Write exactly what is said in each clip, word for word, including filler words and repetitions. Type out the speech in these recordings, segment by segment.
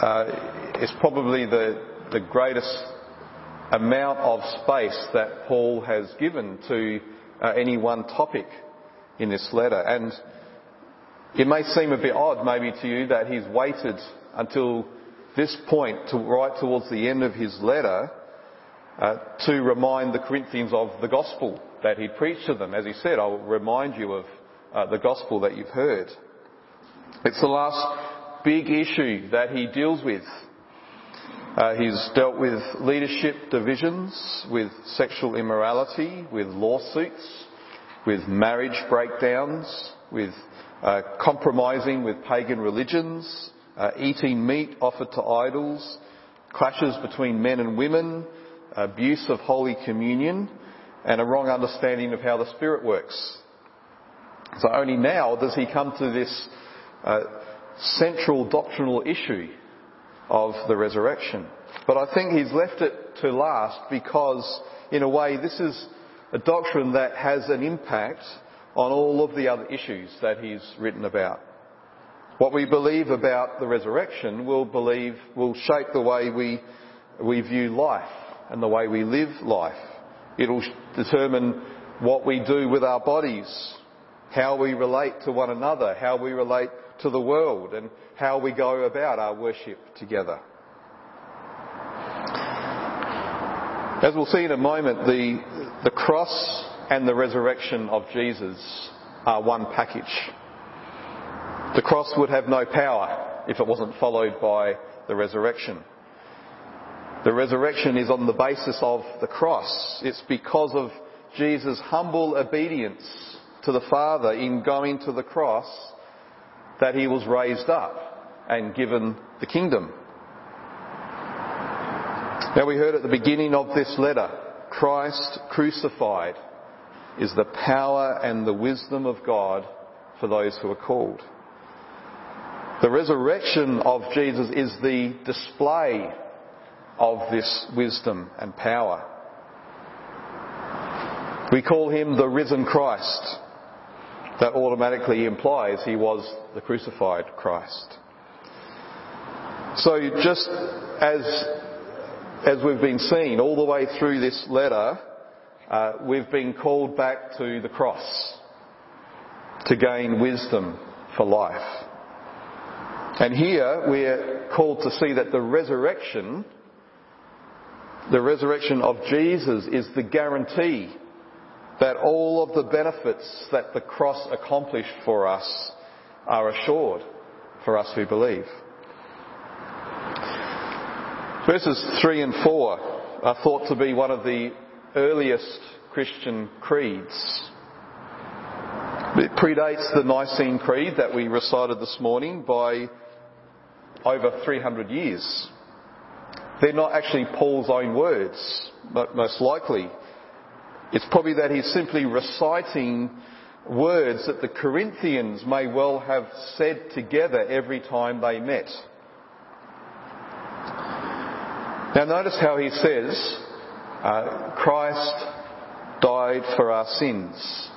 uh, is probably the, the greatest amount of space that Paul has given to uh, any one topic in this letter. And it may seem a bit odd maybe to you that he's waited until this point, to right towards the end of his letter, uh, to remind the Corinthians of the gospel that he preached to them. As he said, I'll remind you of uh, the gospel that you've heard. It's the last big issue that he deals with. Uh, he's dealt with leadership divisions, with sexual immorality, with lawsuits, with marriage breakdowns, with uh, compromising with pagan religions, Uh, eating meat offered to idols, clashes between men and women, abuse of Holy Communion, and a wrong understanding of how the Spirit works. So only now does he come to this uh, central doctrinal issue of the resurrection. But I think he's left it to last because, in a way, this is a doctrine that has an impact on all of the other issues that he's written about. What we believe about the resurrection will believe will shape the way we we view life and the way we live life. It'll determine what we do with our bodies, how we relate to one another, how we relate to the world, and how we go about our worship together. As we'll see in a moment, the the cross and the resurrection of Jesus are one package. The cross would have no power if it wasn't followed by the resurrection. The resurrection is on the basis of the cross. It's because of Jesus' humble obedience to the Father in going to the cross that he was raised up and given the kingdom. Now, we heard at the beginning of this letter, Christ crucified is the power and the wisdom of God for those who are called. The resurrection of Jesus is the display of this wisdom and power. We call him the risen Christ. That automatically implies he was the crucified Christ. So just as, as we've been seeing all the way through this letter, uh, we've been called back to the cross to gain wisdom for life. And here we're called to see that the resurrection, the resurrection of Jesus is the guarantee that all of the benefits that the cross accomplished for us are assured for us who believe. Verses three and four are thought to be one of the earliest Christian creeds. It predates the Nicene Creed that we recited this morning by over three hundred years. They're not actually Paul's own words, but most likely it's probably that he's simply reciting words that the Corinthians may well have said together every time they met. Now notice how he says, uh, Christ died for our sins.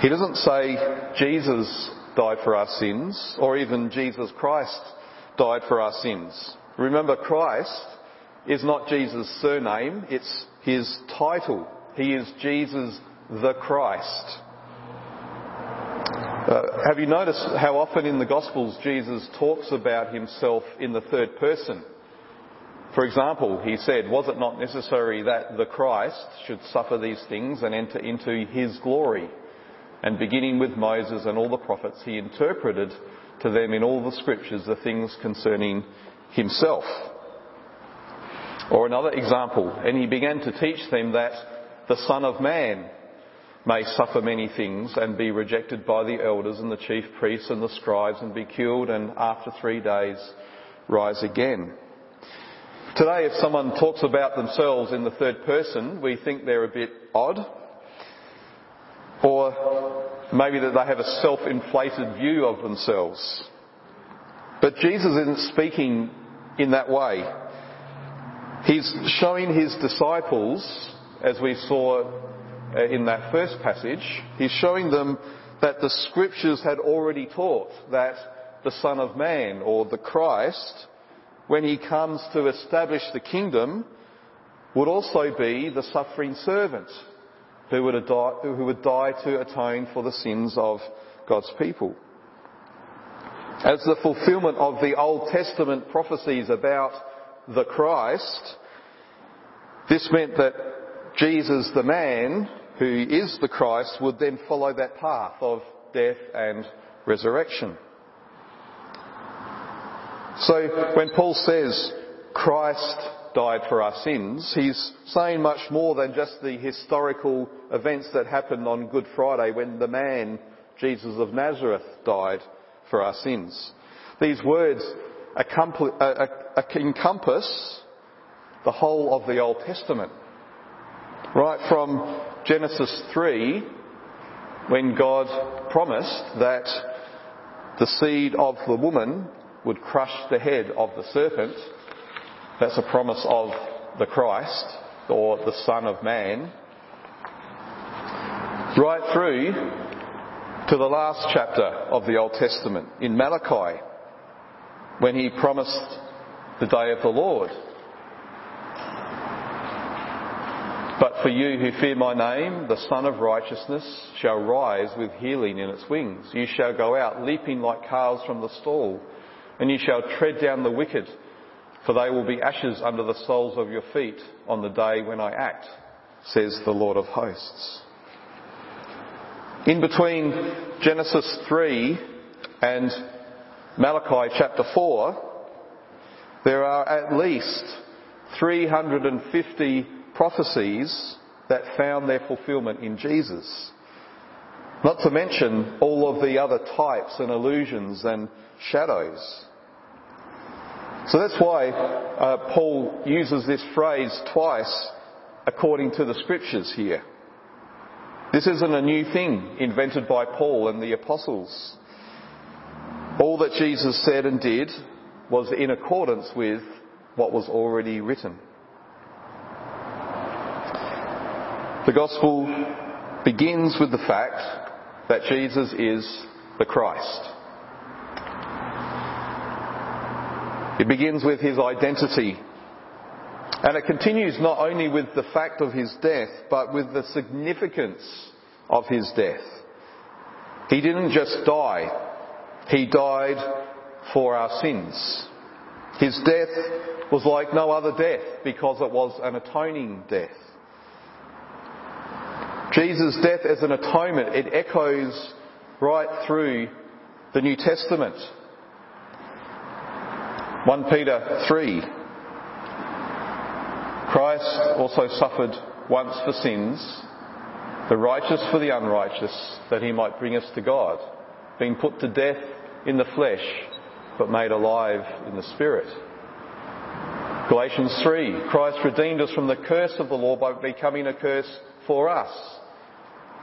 He doesn't say Jesus died for our sins or even Jesus Christ died for our sins. Remember, Christ is not Jesus' surname, it's his title. He is Jesus the Christ. Uh, have you noticed how often in the Gospels Jesus talks about himself in the third person? For example, he said, was it not necessary that the Christ should suffer these things and enter into his glory? And beginning with Moses and all the prophets, he interpreted to them in all the scriptures the things concerning himself. Or another example, and he began to teach them that the Son of Man may suffer many things and be rejected by the elders and the chief priests and the scribes and be killed and after three days rise again. Today, if someone talks about themselves in the third person, we think they're a bit odd. Or maybe that they have a self-inflated view of themselves. But Jesus isn't speaking in that way. He's showing his disciples, as we saw in that first passage, he's showing them that the scriptures had already taught that the Son of Man, or the Christ, when he comes to establish the kingdom would also be the suffering servant who would die, who would die to atone for the sins of God's people. As the fulfilment of the Old Testament prophecies about the Christ, this meant that Jesus, the man who is the Christ, would then follow that path of death and resurrection. So when Paul says Christ died for our sins, he's saying much more than just the historical events that happened on Good Friday when the man, Jesus of Nazareth, died for our sins. These words encompass the whole of the Old Testament. Right from Genesis three, when God promised that the seed of the woman would crush the head of the serpent, that's a promise of the Christ, or the Son of Man, right through to the last chapter of the Old Testament, in Malachi, when he promised the day of the Lord. But for you who fear my name, the Son of Righteousness shall rise with healing in its wings. You shall go out leaping like calves from the stall, and you shall tread down the wicked, for they will be ashes under the soles of your feet on the day when I act, says the Lord of hosts. In between Genesis three and Malachi chapter four, there are at least three hundred fifty prophecies that found their fulfilment in Jesus. Not to mention all of the other types and allusions and shadows. So that's why uh, Paul uses this phrase twice, according to the scriptures here. This isn't a new thing invented by Paul and the apostles. All that Jesus said and did was in accordance with what was already written. The gospel begins with the fact that Jesus is the Christ. It begins with his identity. And it continues not only with the fact of his death, but with the significance of his death. He didn't just die. He died for our sins. His death was like no other death because it was an atoning death. Jesus' death as an atonement, it echoes right through the New Testament. First Peter three. Christ also suffered once for sins, the righteous for the unrighteous, that he might bring us to God, being put to death in the flesh, but made alive in the spirit. Galatians three. Christ redeemed us from the curse of the law by becoming a curse for us.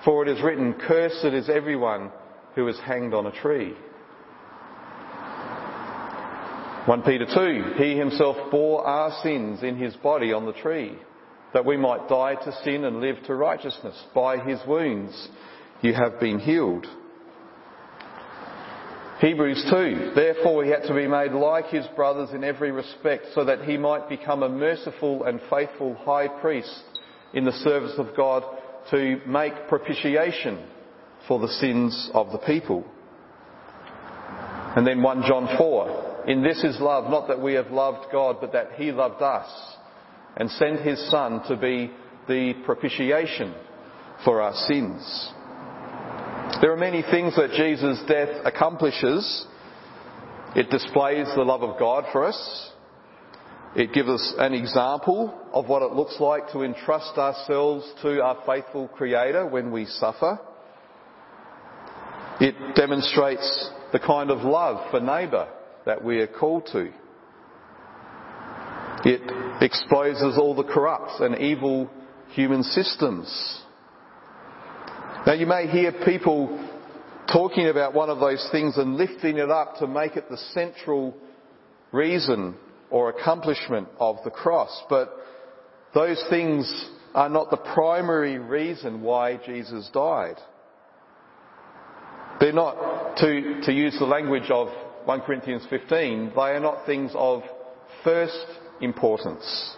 For it is written, cursed is everyone who is hanged on a tree. First Peter two, he himself bore our sins in his body on the tree, that we might die to sin and live to righteousness. By his wounds you have been healed. Hebrews two, therefore he had to be made like his brothers in every respect, so that he might become a merciful and faithful high priest in the service of God to make propitiation for the sins of the people. And then First John four, in this is love, not that we have loved God, but that he loved us and sent his Son to be the propitiation for our sins. There are many things that Jesus' death accomplishes. It displays the love of God for us. It gives us an example of what it looks like to entrust ourselves to our faithful Creator when we suffer. It demonstrates the kind of love for neighbour that we are called to. It exposes all the corrupt and evil human systems. Now you may hear people talking about one of those things and lifting it up to make it the central reason or accomplishment of the cross, but those things are not the primary reason why Jesus died. They're not, to, to use the language of First Corinthians fifteen, they are not things of first importance.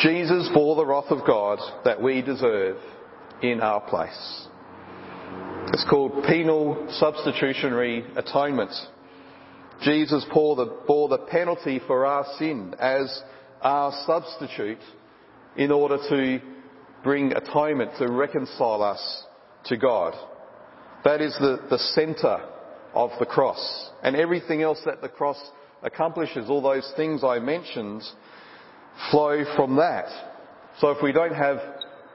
Jesus bore the wrath of God that we deserve in our place. It's called penal substitutionary atonement. Jesus bore the, bore the penalty for our sin as our substitute in order to bring atonement, to reconcile us to God. That is the, the centre of the cross. And everything else that the cross accomplishes, all those things I mentioned, flow from that. So if we don't have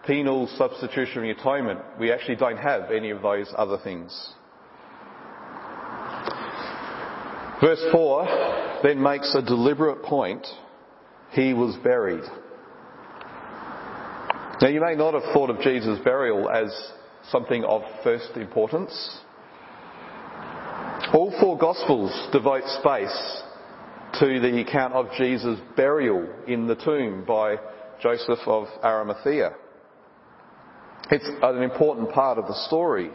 penal substitutionary atonement, we actually don't have any of those other things. Verse four then makes a deliberate point. He was buried. Now you may not have thought of Jesus' burial as something of first importance. All four Gospels devote space to the account of Jesus' burial in the tomb by Joseph of Arimathea. It's an important part of the story.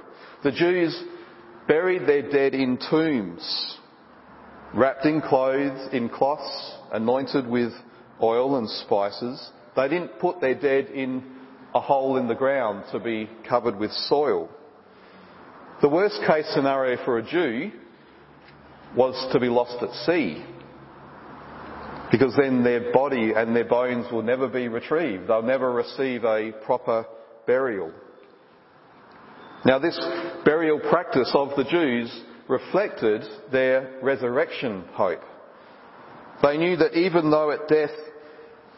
The Jews buried their dead in tombs, wrapped in clothes, in cloths, anointed with oil and spices. They didn't put their dead in a hole in the ground to be covered with soil. The worst case scenario for a Jew was to be lost at sea, because then their body and their bones will never be retrieved. They'll never receive a proper burial. Now, this burial practice of the Jews reflected their resurrection hope. They knew that even though at death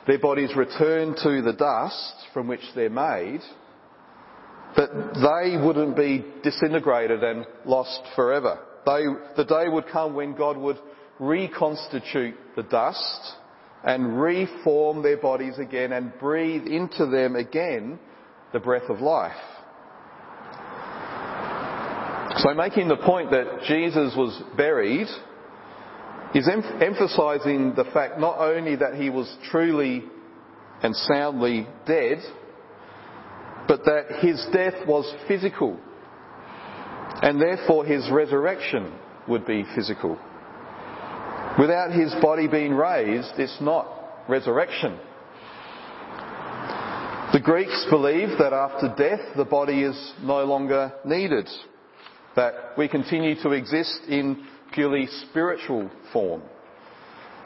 their bodies returned to the dust from which they're made, that they wouldn't be disintegrated and lost forever. They, the day would come when God would reconstitute the dust and reform their bodies again and breathe into them again the breath of life. So making the point that Jesus was buried is em- emphasising the fact not only that he was truly and soundly dead, but that his death was physical, and therefore his resurrection would be physical. Without his body being raised, it's not resurrection. The Greeks believed that after death the body is no longer needed, that we continue to exist in purely spiritual form.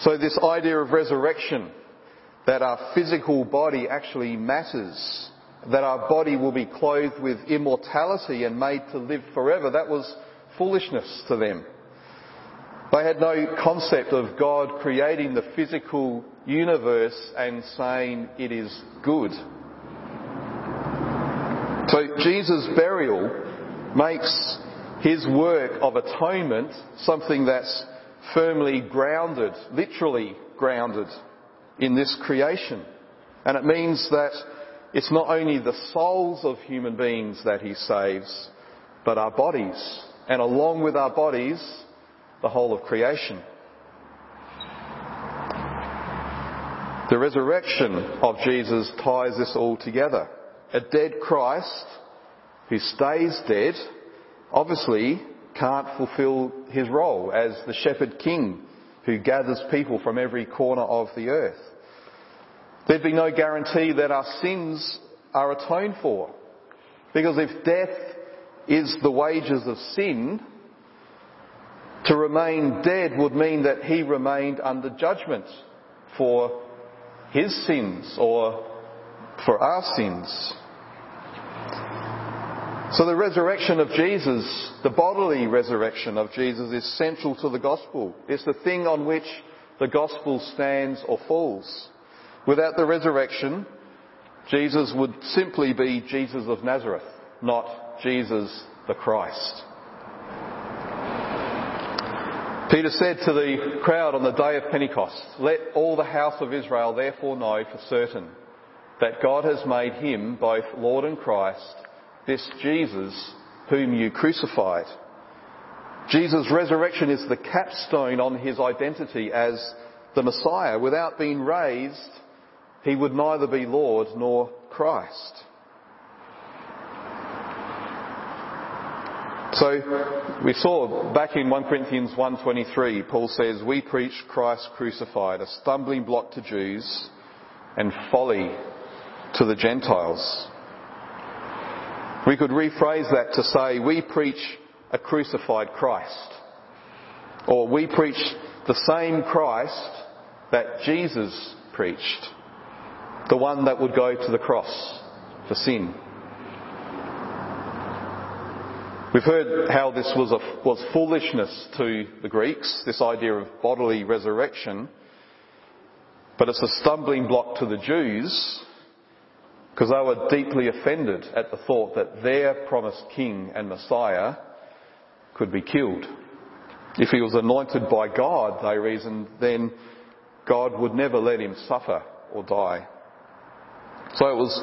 So this idea of resurrection, that our physical body actually matters, that our body will be clothed with immortality and made to live forever, that was foolishness to them. They had no concept of God creating the physical universe and saying it is good. So Jesus' burial makes his work of atonement something that's firmly grounded, literally grounded in this creation. And it means that it's not only the souls of human beings that he saves, but our bodies. And along with our bodies, the whole of creation. The resurrection of Jesus ties this all together. A dead Christ who stays dead obviously can't fulfill his role as the shepherd king who gathers people from every corner of the earth. There'd be no guarantee that our sins are atoned for, because if death is the wages of sin, to remain dead would mean that he remained under judgment for his sins or for our sins. So the resurrection of Jesus, the bodily resurrection of Jesus, is central to the gospel. It's the thing on which the gospel stands or falls. Without the resurrection, Jesus would simply be Jesus of Nazareth, not Jesus the Christ. Peter said to the crowd on the day of Pentecost, "Let all the house of Israel therefore know for certain that God has made him both Lord and Christ, this Jesus whom you crucified." Jesus' resurrection is the capstone on his identity as the Messiah. Without being raised, he would neither be Lord nor Christ. So we saw back in First Corinthians one twenty-three, Paul says, we preach Christ crucified, a stumbling block to Jews and folly to the Gentiles. We could rephrase that to say, we preach a crucified Christ, or we preach the same Christ that Jesus preached, the one that would go to the cross for sin. We've heard how this was, a, was foolishness to the Greeks, this idea of bodily resurrection, but it's a stumbling block to the Jews because they were deeply offended at the thought that their promised King and Messiah could be killed. If he was anointed by God, they reasoned, then God would never let him suffer or die. So it was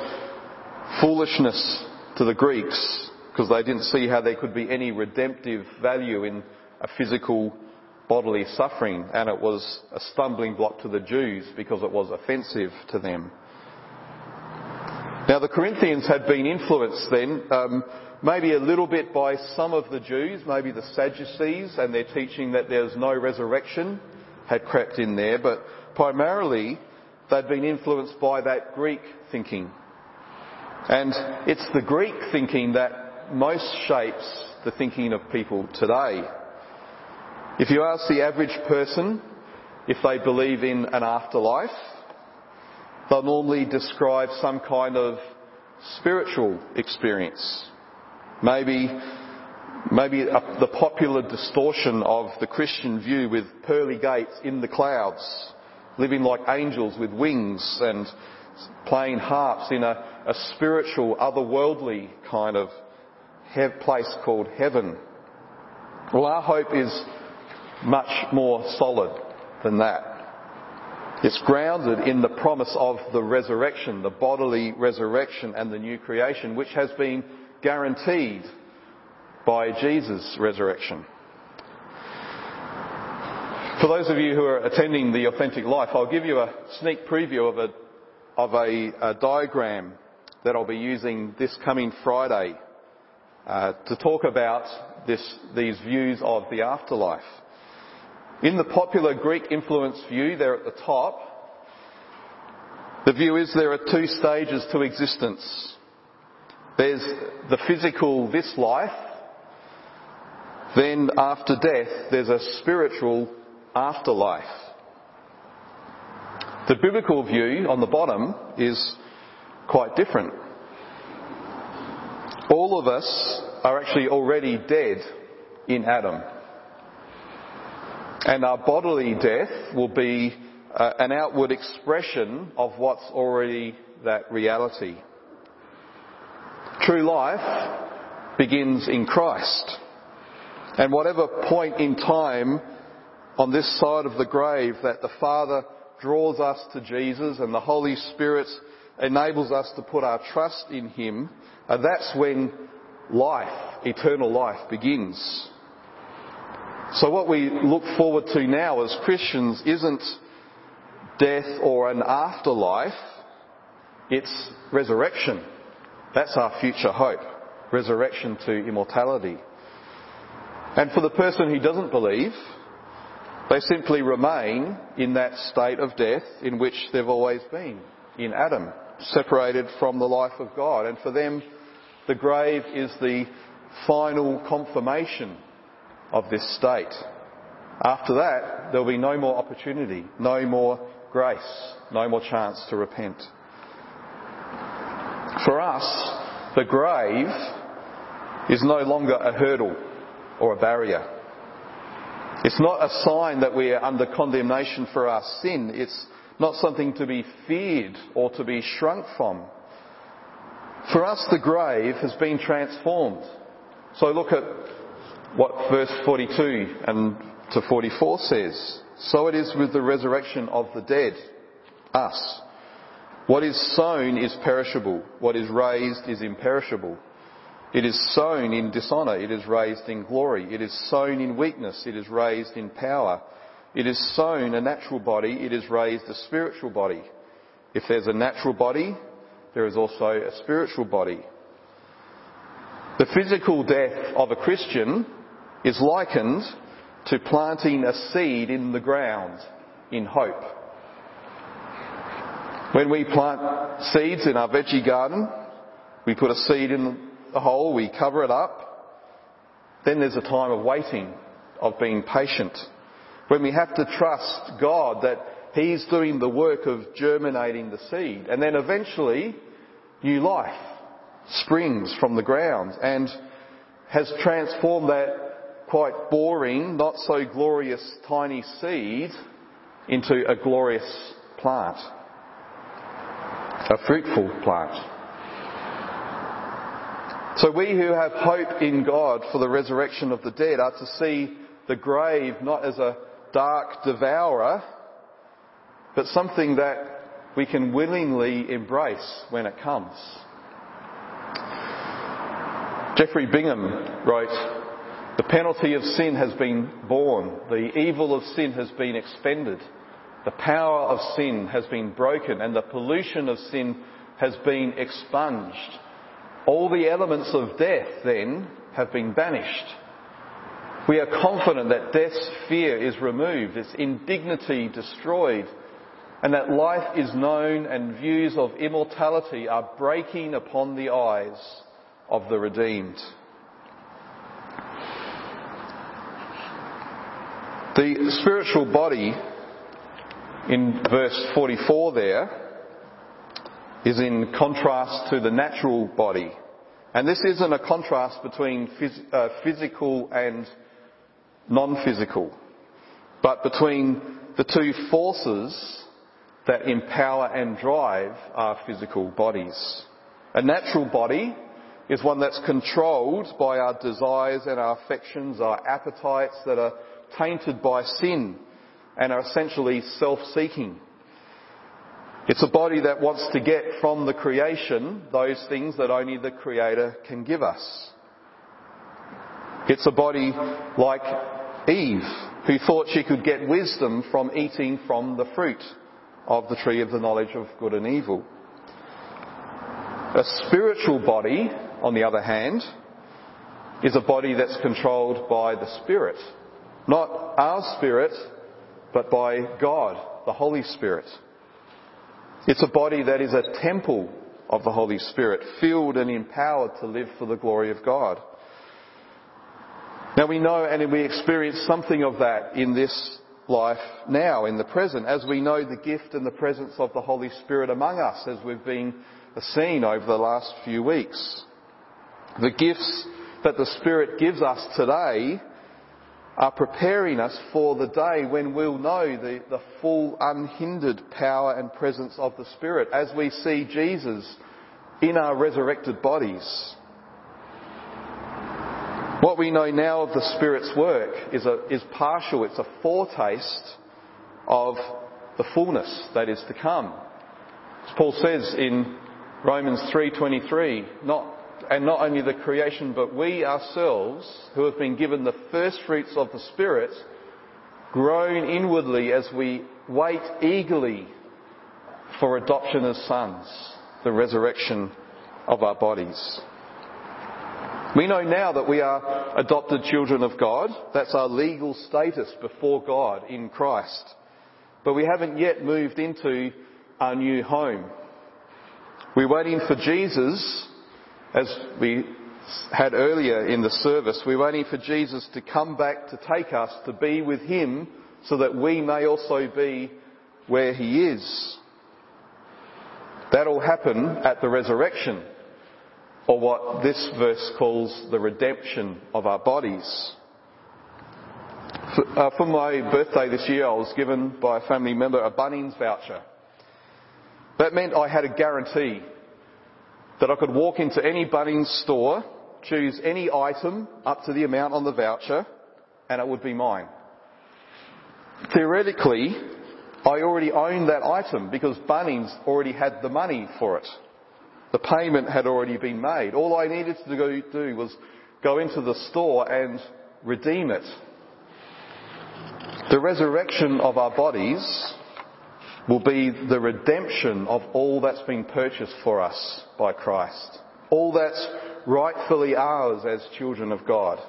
foolishness to the Greeks, because they didn't see how there could be any redemptive value in a physical bodily suffering, and it was a stumbling block to the Jews because it was offensive to them. Now the Corinthians had been influenced then, um, maybe a little bit by some of the Jews, maybe the Sadducees, and their teaching that there's no resurrection had crept in there, but primarily they'd been influenced by that Greek thinking. And it's the Greek thinking that most shapes the thinking of people today. If you ask the average person if they believe in an afterlife, they'll normally describe some kind of spiritual experience. Maybe, maybe a, the popular distortion of the Christian view with pearly gates in the clouds, living like angels with wings and playing harps in a, a spiritual, otherworldly kind of place called heaven. Well, our hope is much more solid than that. It's grounded in the promise of the resurrection, the bodily resurrection and the new creation, which has been guaranteed by Jesus' resurrection. For those of you who are attending The Authentic Life, I'll give you a sneak preview of a, of a, a diagram that I'll be using this coming Friday Uh, to talk about this, these views of the afterlife. In the popular Greek influence view, there at the top, the view is there are two stages to existence. There's the physical, this life, then after death, there's a spiritual afterlife. The biblical view on the bottom is quite different. All of us are actually already dead in Adam. And our bodily death will be uh, an outward expression of what's already that reality. True life begins in Christ. And whatever point in time on this side of the grave that the Father draws us to Jesus and the Holy Spirit enables us to put our trust in him, and that's when life, eternal life, begins. So what we look forward to now as Christians isn't death or an afterlife, it's resurrection. That's our future hope, resurrection to immortality. And for the person who doesn't believe, they simply remain in that state of death in which they've always been, in Adam, separated from the life of God. And for them, the grave is the final confirmation of this state. After that, there will be no more opportunity, no more grace, no more chance to repent. For us, the grave is no longer a hurdle or a barrier. It's not a sign that we are under condemnation for our sin. It's not something to be feared or to be shrunk from. For us, the grave has been transformed. So look at what verse forty-two and to forty-four says. So it is with the resurrection of the dead, us. What is sown is perishable. What is raised is imperishable. It is sown in dishonour. It is raised in glory. It is sown in weakness. It is raised in power. It is sown a natural body, it is raised a spiritual body. If there's a natural body, there is also a spiritual body. The physical death of a Christian is likened to planting a seed in the ground in hope. When we plant seeds in our veggie garden, we put a seed in the hole, we cover it up. Then there's a time of waiting, of being patient, when we have to trust God that He's doing the work of germinating the seed. And then eventually, new life springs from the ground and has transformed that quite boring, not so glorious tiny seed into a glorious plant, a fruitful plant. So we who have hope in God for the resurrection of the dead are to see the grave not as a dark devourer, but something that we can willingly embrace when it comes. Geoffrey Bingham wrote, "The penalty of sin has been borne, the evil of sin has been expended, the power of sin has been broken, and the pollution of sin has been expunged. All the elements of death, then, have been banished. We are confident that death's fear is removed, its indignity destroyed, and that life is known and views of immortality are breaking upon the eyes of the redeemed." The spiritual body, in verse forty-four there, is in contrast to the natural body. And this isn't a contrast between phys- uh, physical and non-physical, but between the two forces that empower and drive our physical bodies. A natural body is one that's controlled by our desires and our affections, our appetites that are tainted by sin and are essentially self-seeking. It's a body that wants to get from the creation those things that only the Creator can give us. It's a body like Eve, who thought she could get wisdom from eating from the fruit of the tree of the knowledge of good and evil. A spiritual body, on the other hand, is a body that's controlled by the Spirit. Not our spirit, but by God, the Holy Spirit. It's a body that is a temple of the Holy Spirit, filled and empowered to live for the glory of God. Now we know and we experience something of that in this life now, in the present, as we know the gift and the presence of the Holy Spirit among us, as we've been seen over the last few weeks. The gifts that the Spirit gives us today are preparing us for the day when we'll know the, the full unhindered power and presence of the Spirit as we see Jesus in our resurrected bodies. What we know now of the Spirit's work is, a, is partial. It's a foretaste of the fullness that is to come. As Paul says in Romans three twenty-three, not And not only the creation, but we ourselves, who have been given the first fruits of the Spirit, groan inwardly as we wait eagerly for adoption as sons, the resurrection of our bodies. We know now that we are adopted children of God. That's our legal status before God in Christ. But we haven't yet moved into our new home. We're waiting for Jesus. As we had earlier in the service, we're waiting for Jesus to come back to take us to be with Him so that we may also be where He is. That'll happen at the resurrection, or what this verse calls the redemption of our bodies. For, uh, for my birthday this year, I was given by a family member a Bunnings voucher. That meant I had a guarantee that I could walk into any Bunnings store, choose any item up to the amount on the voucher, and it would be mine. Theoretically, I already owned that item because Bunnings already had the money for it. The payment had already been made. All I needed to do was go into the store and redeem it. The resurrection of our bodies will be the redemption of all that's been purchased for us by Christ. All that's rightfully ours as children of God.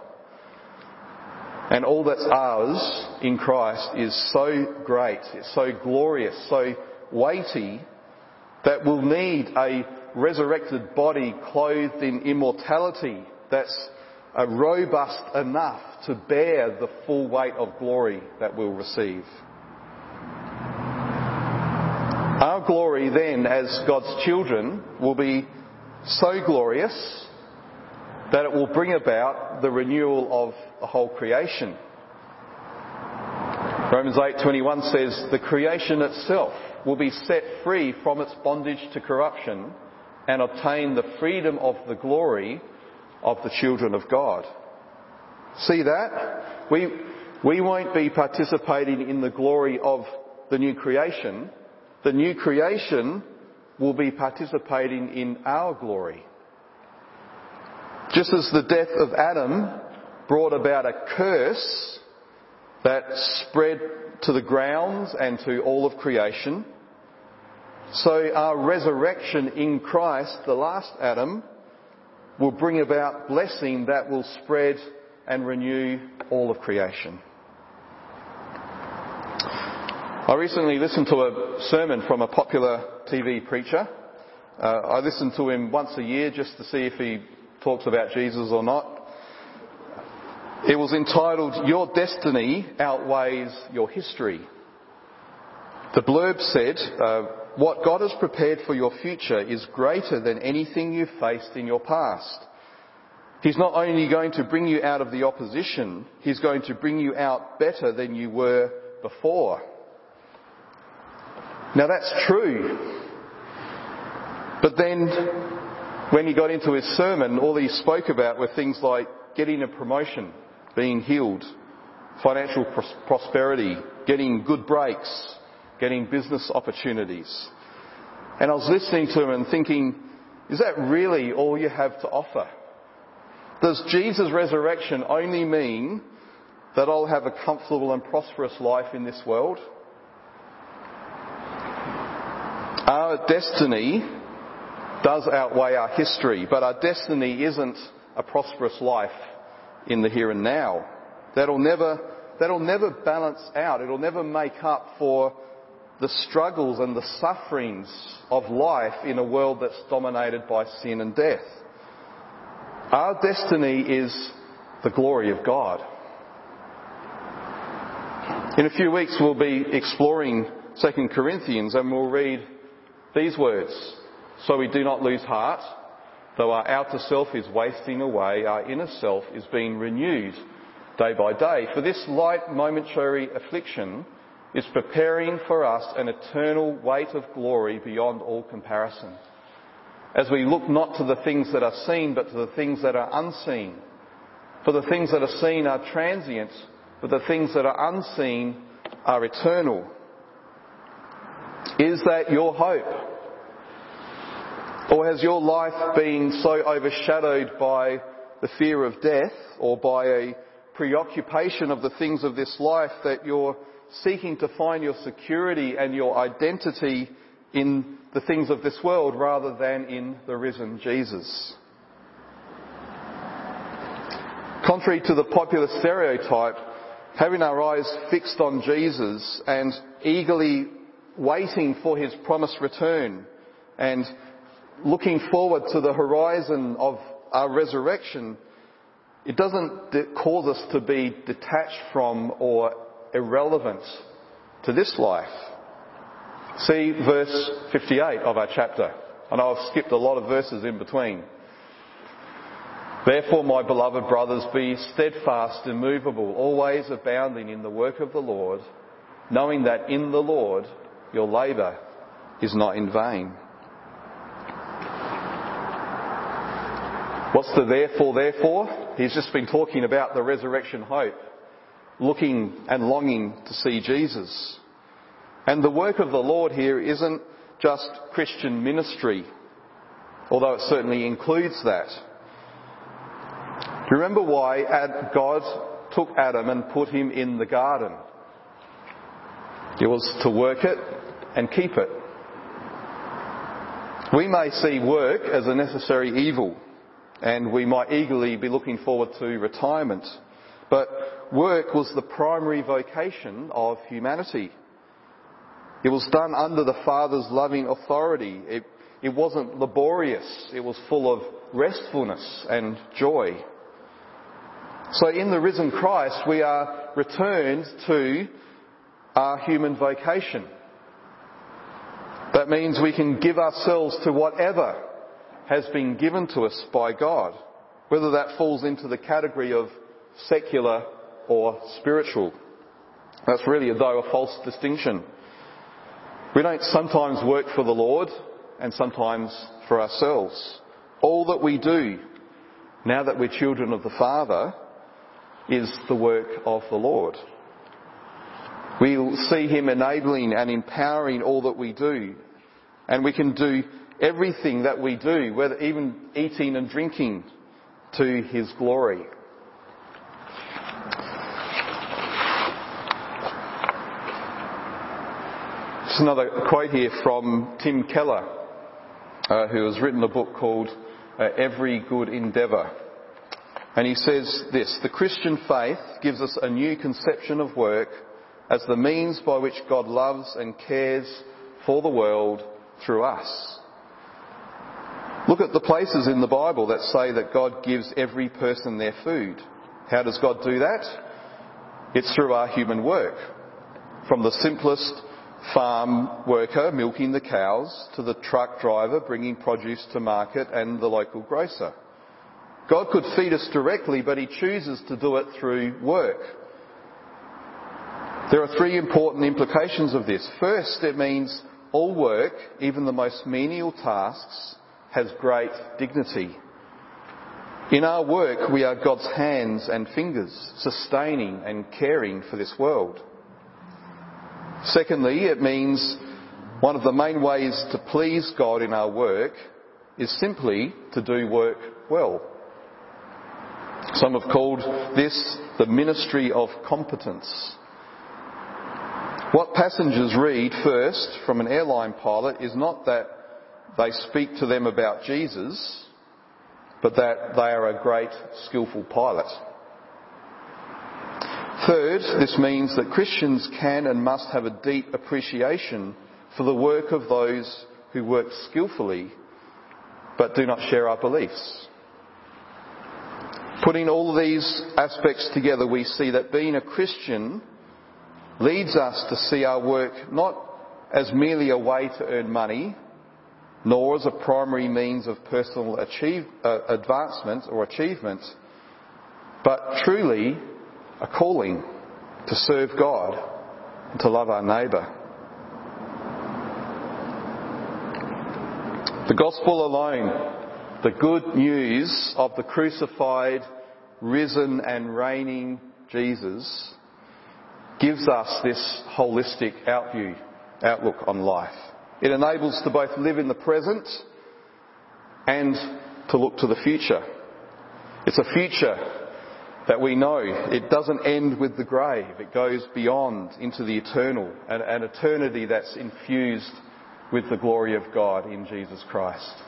And all that's ours in Christ is so great, it's so glorious, so weighty, that we'll need a resurrected body clothed in immortality that's robust enough to bear the full weight of glory that we'll receive. Our glory then as God's children will be so glorious that it will bring about the renewal of the whole creation. Romans eight twenty-one says the creation itself will be set free from its bondage to corruption and obtain the freedom of the glory of the children of God. See that? We, we won't be participating in the glory of the new creation. The new creation will be participating in our glory. Just as the death of Adam brought about a curse that spread to the grounds and to all of creation, so our resurrection in Christ, the last Adam, will bring about blessing that will spread and renew all of creation. I recently listened to a sermon from a popular T V preacher. Uh, I listen to him once a year just to see if he talks about Jesus or not. It was entitled, "Your Destiny Outweighs Your History." The blurb said, uh, what God has prepared for your future is greater than anything you've faced in your past. He's not only going to bring you out of the opposition, He's going to bring you out better than you were before. Now that's true. But then, when he got into his sermon, all he spoke about were things like getting a promotion, being healed, financial pros- prosperity, getting good breaks, getting business opportunities. And I was listening to him and thinking, is that really all you have to offer? Does Jesus' resurrection only mean that I'll have a comfortable and prosperous life in this world? Our destiny does outweigh our history, but our destiny isn't a prosperous life in the here and now. That'll never, that'll never balance out. It'll never make up for the struggles and the sufferings of life in a world that's dominated by sin and death. Our destiny is the glory of God. In a few weeks we'll be exploring Second Corinthians and we'll read these words. So we do not lose heart, though our outer self is wasting away, our inner self is being renewed day by day. For this light momentary affliction is preparing for us an eternal weight of glory beyond all comparison, as we look not to the things that are seen, but to the things that are unseen. For the things that are seen are transient, but the things that are unseen are eternal. Is that your hope? Or has your life been so overshadowed by the fear of death, or by a preoccupation of the things of this life, that you're seeking to find your security and your identity in the things of this world rather than in the risen Jesus? Contrary to the popular stereotype, having our eyes fixed on Jesus and eagerly waiting for His promised return and looking forward to the horizon of our resurrection, it doesn't cause us to be detached from or irrelevant to this life. See verse fifty-eight of our chapter. I know I've skipped a lot of verses in between. Therefore, my beloved brothers, be steadfast, immovable, always abounding in the work of the Lord, knowing that in the Lord your labour is not in vain. What's the therefore, therefore? He's just been talking about the resurrection hope, looking and longing to see Jesus. And the work of the Lord here isn't just Christian ministry, although it certainly includes that. Remember why God took Adam and put him in the garden? It was to work it and keep it. We may see work as a necessary evil, and we might eagerly be looking forward to retirement. But work was the primary vocation of humanity. It was done under the Father's loving authority. It, it wasn't laborious. It was full of restfulness and joy. So in the risen Christ, we are returned to our human vocation. That means we can give ourselves to whatever has been given to us by God, whether that falls into the category of secular or spiritual. That's really, though, a false distinction. We don't sometimes work for the Lord and sometimes for ourselves. All that we do, now that we're children of the Father, is the work of the Lord. We see Him enabling and empowering all that we do. And we can do everything that we do, whether even eating and drinking, to His glory. There's another quote here from Tim Keller, uh, who has written a book called uh, Every Good Endeavour. And he says this: the Christian faith gives us a new conception of work as the means by which God loves and cares for the world through us. Look at the places in the Bible that say that God gives every person their food. How does God do that? It's through our human work. From the simplest farm worker milking the cows to the truck driver bringing produce to market and the local grocer. God could feed us directly, but He chooses to do it through work. There are three important implications of this. First, it means all work, even the most menial tasks, has great dignity. In our work, we are God's hands and fingers, sustaining and caring for this world. Secondly, it means one of the main ways to please God in our work is simply to do work well. Some have called this the ministry of competence. What passengers read first from an airline pilot is not that they speak to them about Jesus, but that they are a great, skillful pilot. Third, this means that Christians can and must have a deep appreciation for the work of those who work skillfully but do not share our beliefs. Putting all these aspects together, we see that being a Christian leads us to see our work not as merely a way to earn money, nor as a primary means of personal achieve, uh, advancement or achievement, but truly a calling to serve God and to love our neighbour. The gospel alone, the good news of the crucified, risen and reigning Jesus, gives us this holistic outview, outlook on life. It enables to both live in the present and to look to the future. It's a future that we know. It doesn't end with the grave. It goes beyond into the eternal, an, an eternity that's infused with the glory of God in Jesus Christ.